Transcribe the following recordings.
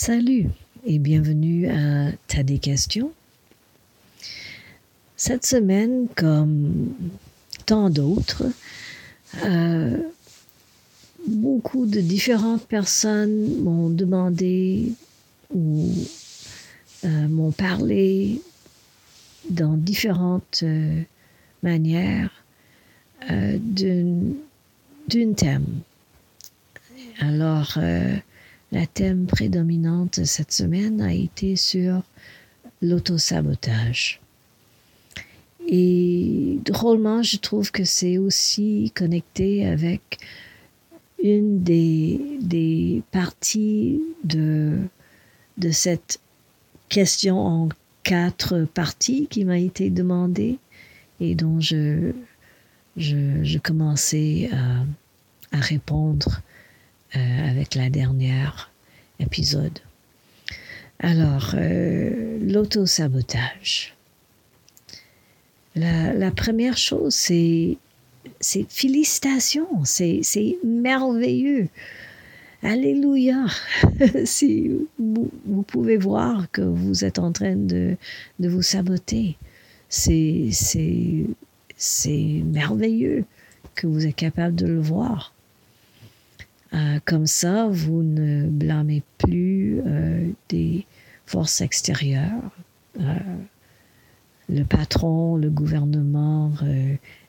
Salut et bienvenue à T'as des questions? Cette semaine, comme tant d'autres, beaucoup de différentes personnes m'ont demandé ou m'ont parlé dans différentes manières d'un thème. Alors, la thème prédominante cette semaine a été sur l'autosabotage. Et drôlement, je trouve que c'est aussi connecté avec une des parties de cette question en 4 parties qui m'a été demandée et dont je commençais à répondre avec la dernière épisode. Alors, l'autosabotage. La première chose, c'est félicitations, c'est merveilleux. Alléluia! Si vous pouvez voir que vous êtes en train de vous saboter, c'est merveilleux que vous êtes capable de le voir. Comme ça, vous ne blâmez plus des forces extérieures, le patron, le gouvernement,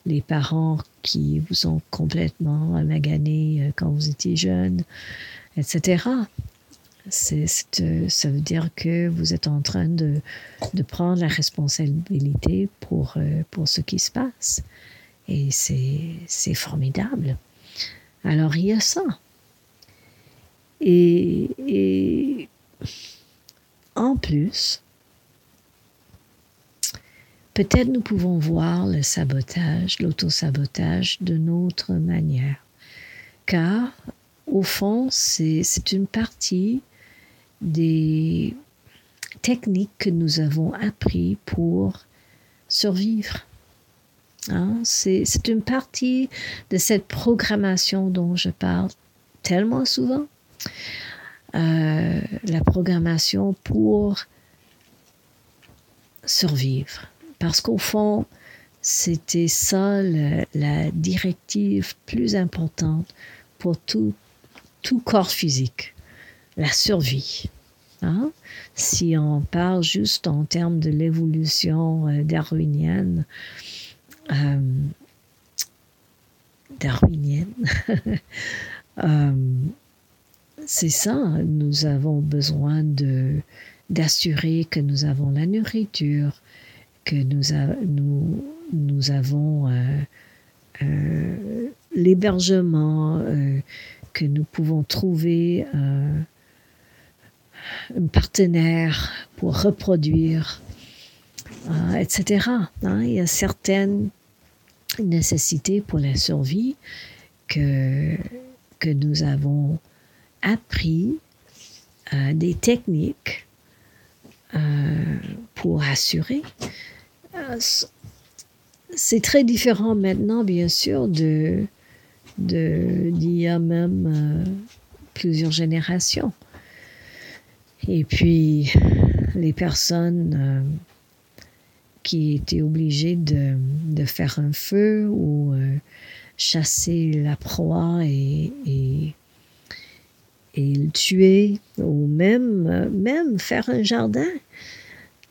les parents qui vous ont complètement magané quand vous étiez jeune, etc. Ça veut dire que vous êtes en train de prendre la responsabilité pour ce qui se passe. Et c'est formidable. Alors, il y a ça. Et en plus, peut-être nous pouvons voir le sabotage, l'autosabotage d'une autre manière. Car, au fond, c'est une partie des techniques que nous avons apprises pour survivre. Hein? C'est une partie de cette programmation dont je parle tellement souvent. La programmation pour survivre. Parce qu'au fond, c'était ça la directive plus importante pour tout corps physique, la survie. Hein? Si on parle juste en termes de l'évolution darwinienne, c'est ça, nous avons besoin d'assurer que nous avons la nourriture, que nous avons l'hébergement, que nous pouvons trouver un partenaire pour reproduire, etc. Hein? Il y a certaines nécessité pour la survie que nous avons appris des techniques pour assurer. C'est très différent maintenant, bien sûr, d'il y a même plusieurs générations. Et puis, les personnes qui étaient obligés de faire un feu ou chasser la proie et le tuer, ou même faire un jardin.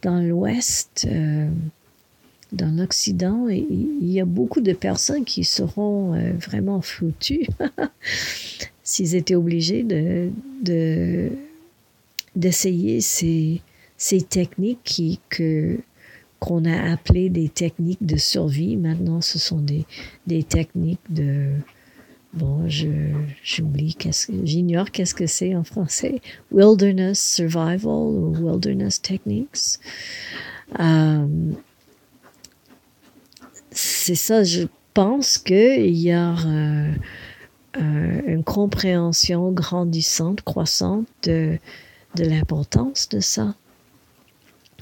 Dans l'Ouest, dans l'Occident, il y a beaucoup de personnes qui seront vraiment foutues s'ils étaient obligés d'essayer ces techniques qu'on a appelé des techniques de survie. Maintenant, ce sont des techniques de... Bon, j'ignore qu'est-ce que c'est en français. Wilderness survival ou wilderness techniques. C'est ça, je pense qu'il y a une compréhension grandissante, croissante de l'importance de ça.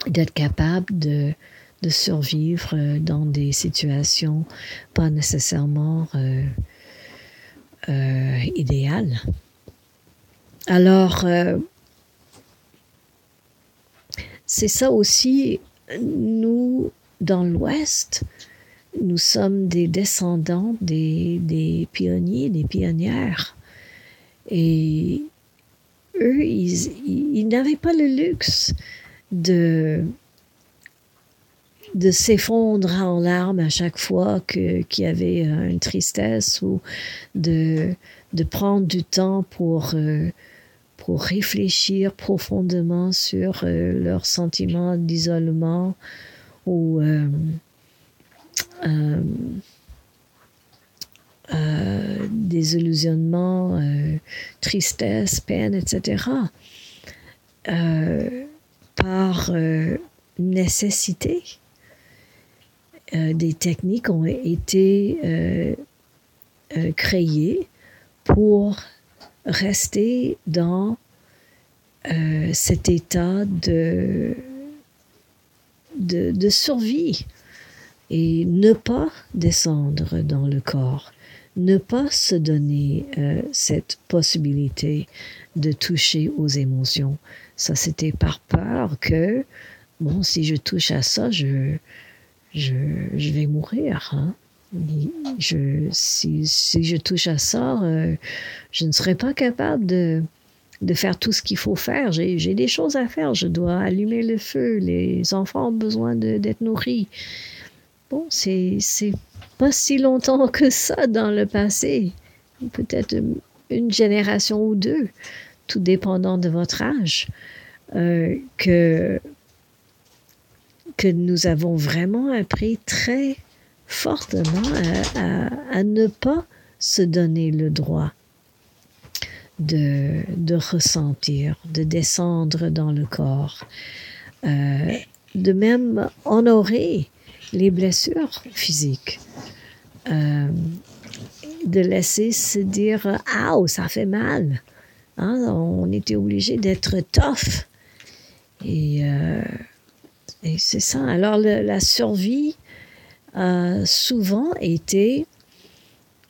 D'être capable de survivre dans des situations pas nécessairement idéales. Alors, c'est ça aussi, nous, dans l'Ouest, nous sommes des descendants des pionniers, des pionnières. Et eux, ils n'avaient pas le luxe de s'effondrer en larmes à chaque fois qu'il y avait une tristesse, ou de prendre du temps pour réfléchir profondément sur leurs sentiments d'isolement ou désillusionnement, tristesse, peine, etc. Par nécessité, des techniques ont été créées pour rester dans cet état de survie et ne pas descendre dans le corps, ne pas se donner cette possibilité de toucher aux émotions. Ça, c'était par peur que, bon, si je touche à ça, je vais mourir, hein. Si je touche à ça, je ne serai pas capable de faire tout ce qu'il faut faire. J'ai des choses à faire. Je dois allumer le feu. Les enfants ont besoin d'être nourris. Bon, c'est pas si longtemps que ça dans le passé. Peut-être une génération ou deux, tout dépendant de votre âge, que nous avons vraiment appris très fortement à ne pas se donner le droit de ressentir, de descendre dans le corps, de même honorer les blessures physiques, de laisser se dire « Ah, ça fait mal !» hein, on était obligé d'être tough. Et c'est ça. Alors, la survie a souvent été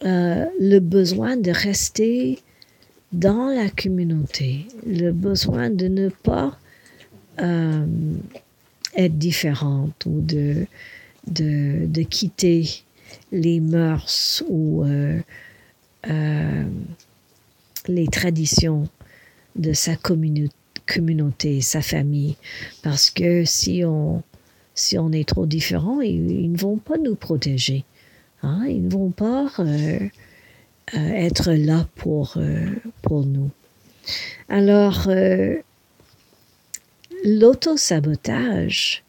le besoin de rester dans la communauté, le besoin de ne pas être différente, ou de quitter les mœurs ou les traditions de sa communauté, sa famille, parce que si on est trop différent, ils ne vont pas nous protéger. Hein? Ils ne vont pas être là pour nous. Alors, l'auto-sabotage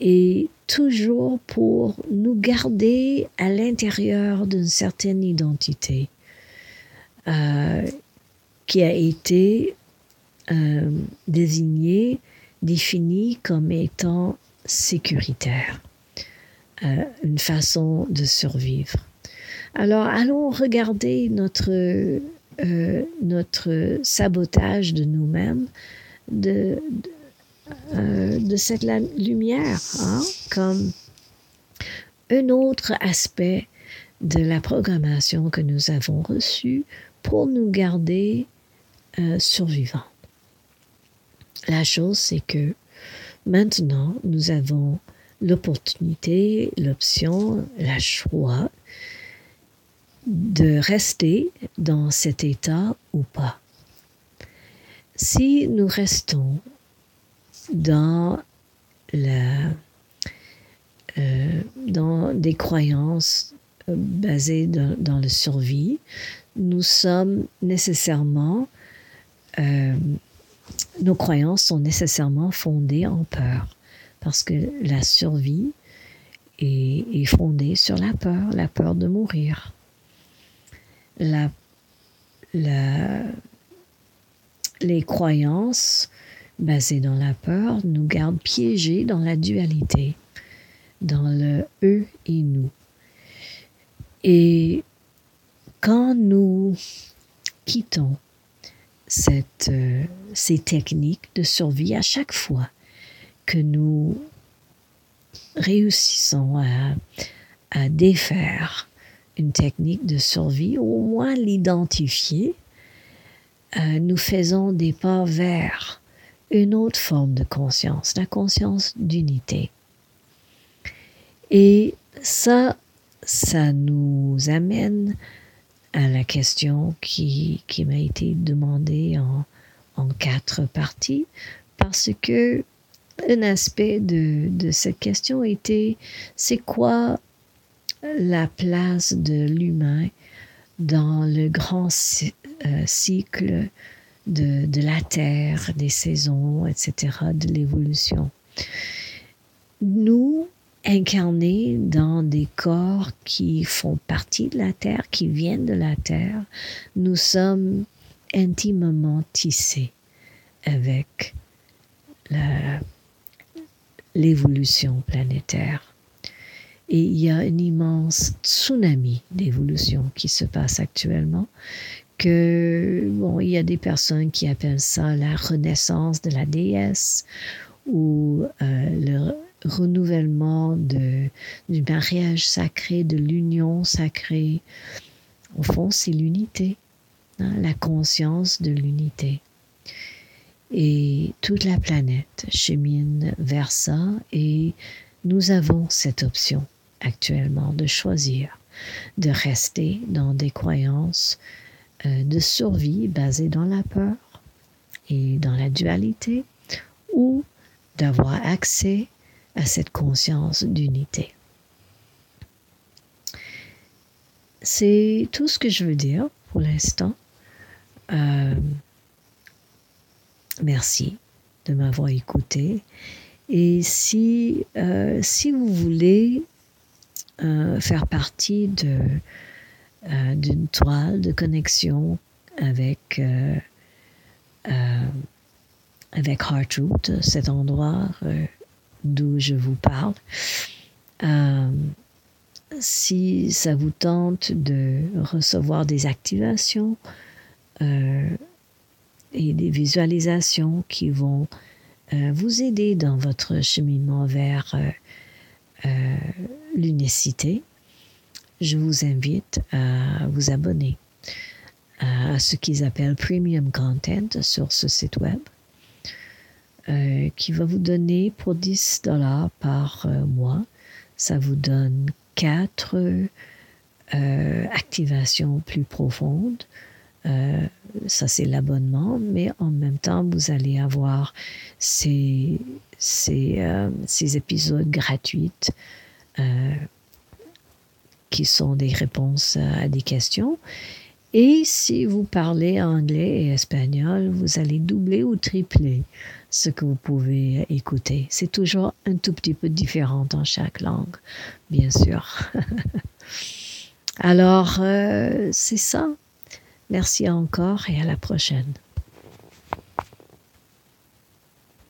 est toujours pour nous garder à l'intérieur d'une certaine identité qui a été désignée, définie comme étant sécuritaire, une façon de survivre. Alors, allons regarder notre sabotage de nous-mêmes, de cette lumière, hein, comme un autre aspect de la programmation que nous avons reçue pour nous garder survivants. La chose, c'est que maintenant, nous avons l'opportunité, l'option, le choix de rester dans cet état ou pas. Si nous restons dans dans des croyances basées dans le survie, nous sommes nécessairement nos croyances sont nécessairement fondées en peur, parce que la survie est fondée sur la peur de mourir, les croyances basées dans la peur nous gardent piégés dans la dualité, dans le « eux » et « nous ». Et quand nous quittons ces techniques de survie, à chaque fois que nous réussissons à défaire une technique de survie, ou au moins l'identifier, nous faisons des pas vers une autre forme de conscience, la conscience d'unité. Et ça nous amène à la question qui m'a été demandée en quatre parties, parce que un aspect de cette question était, c'est quoi la place de l'humain dans le grand cycle de la Terre, des saisons, etc., de l'évolution. Nous, incarnés dans des corps qui font partie de la Terre, qui viennent de la Terre, nous sommes intimement tissés avec l'évolution planétaire. Et il y a un immense tsunami d'évolution qui se passe actuellement, il y a des personnes qui appellent ça la renaissance de la déesse ou le renouvellement du mariage sacré, de l'union sacrée. Au fond, c'est l'unité, la conscience de l'unité. Et toute la planète chemine vers ça et nous avons cette option actuellement de choisir, de rester dans des croyances de survie basée dans la peur et dans la dualité ou d'avoir accès à cette conscience d'unité. C'est tout ce que je veux dire pour l'instant. Merci de m'avoir écouté. Et si vous voulez faire partie d'une toile de connexion avec Heartroot, cet endroit d'où je vous parle, si ça vous tente de recevoir des activations et des visualisations qui vont vous aider dans votre cheminement vers l'unicité, je vous invite à vous abonner à ce qu'ils appellent Premium Content sur ce site web qui va vous donner pour $10 par mois, ça vous donne 4 activations plus profondes. Ça c'est l'abonnement, mais en même temps vous allez avoir ces épisodes gratuits qui sont des réponses à des questions. Et si vous parlez anglais et espagnol, vous allez doubler ou tripler ce que vous pouvez écouter. C'est toujours un tout petit peu différent dans chaque langue, bien sûr. Alors, c'est ça. Merci encore et à la prochaine.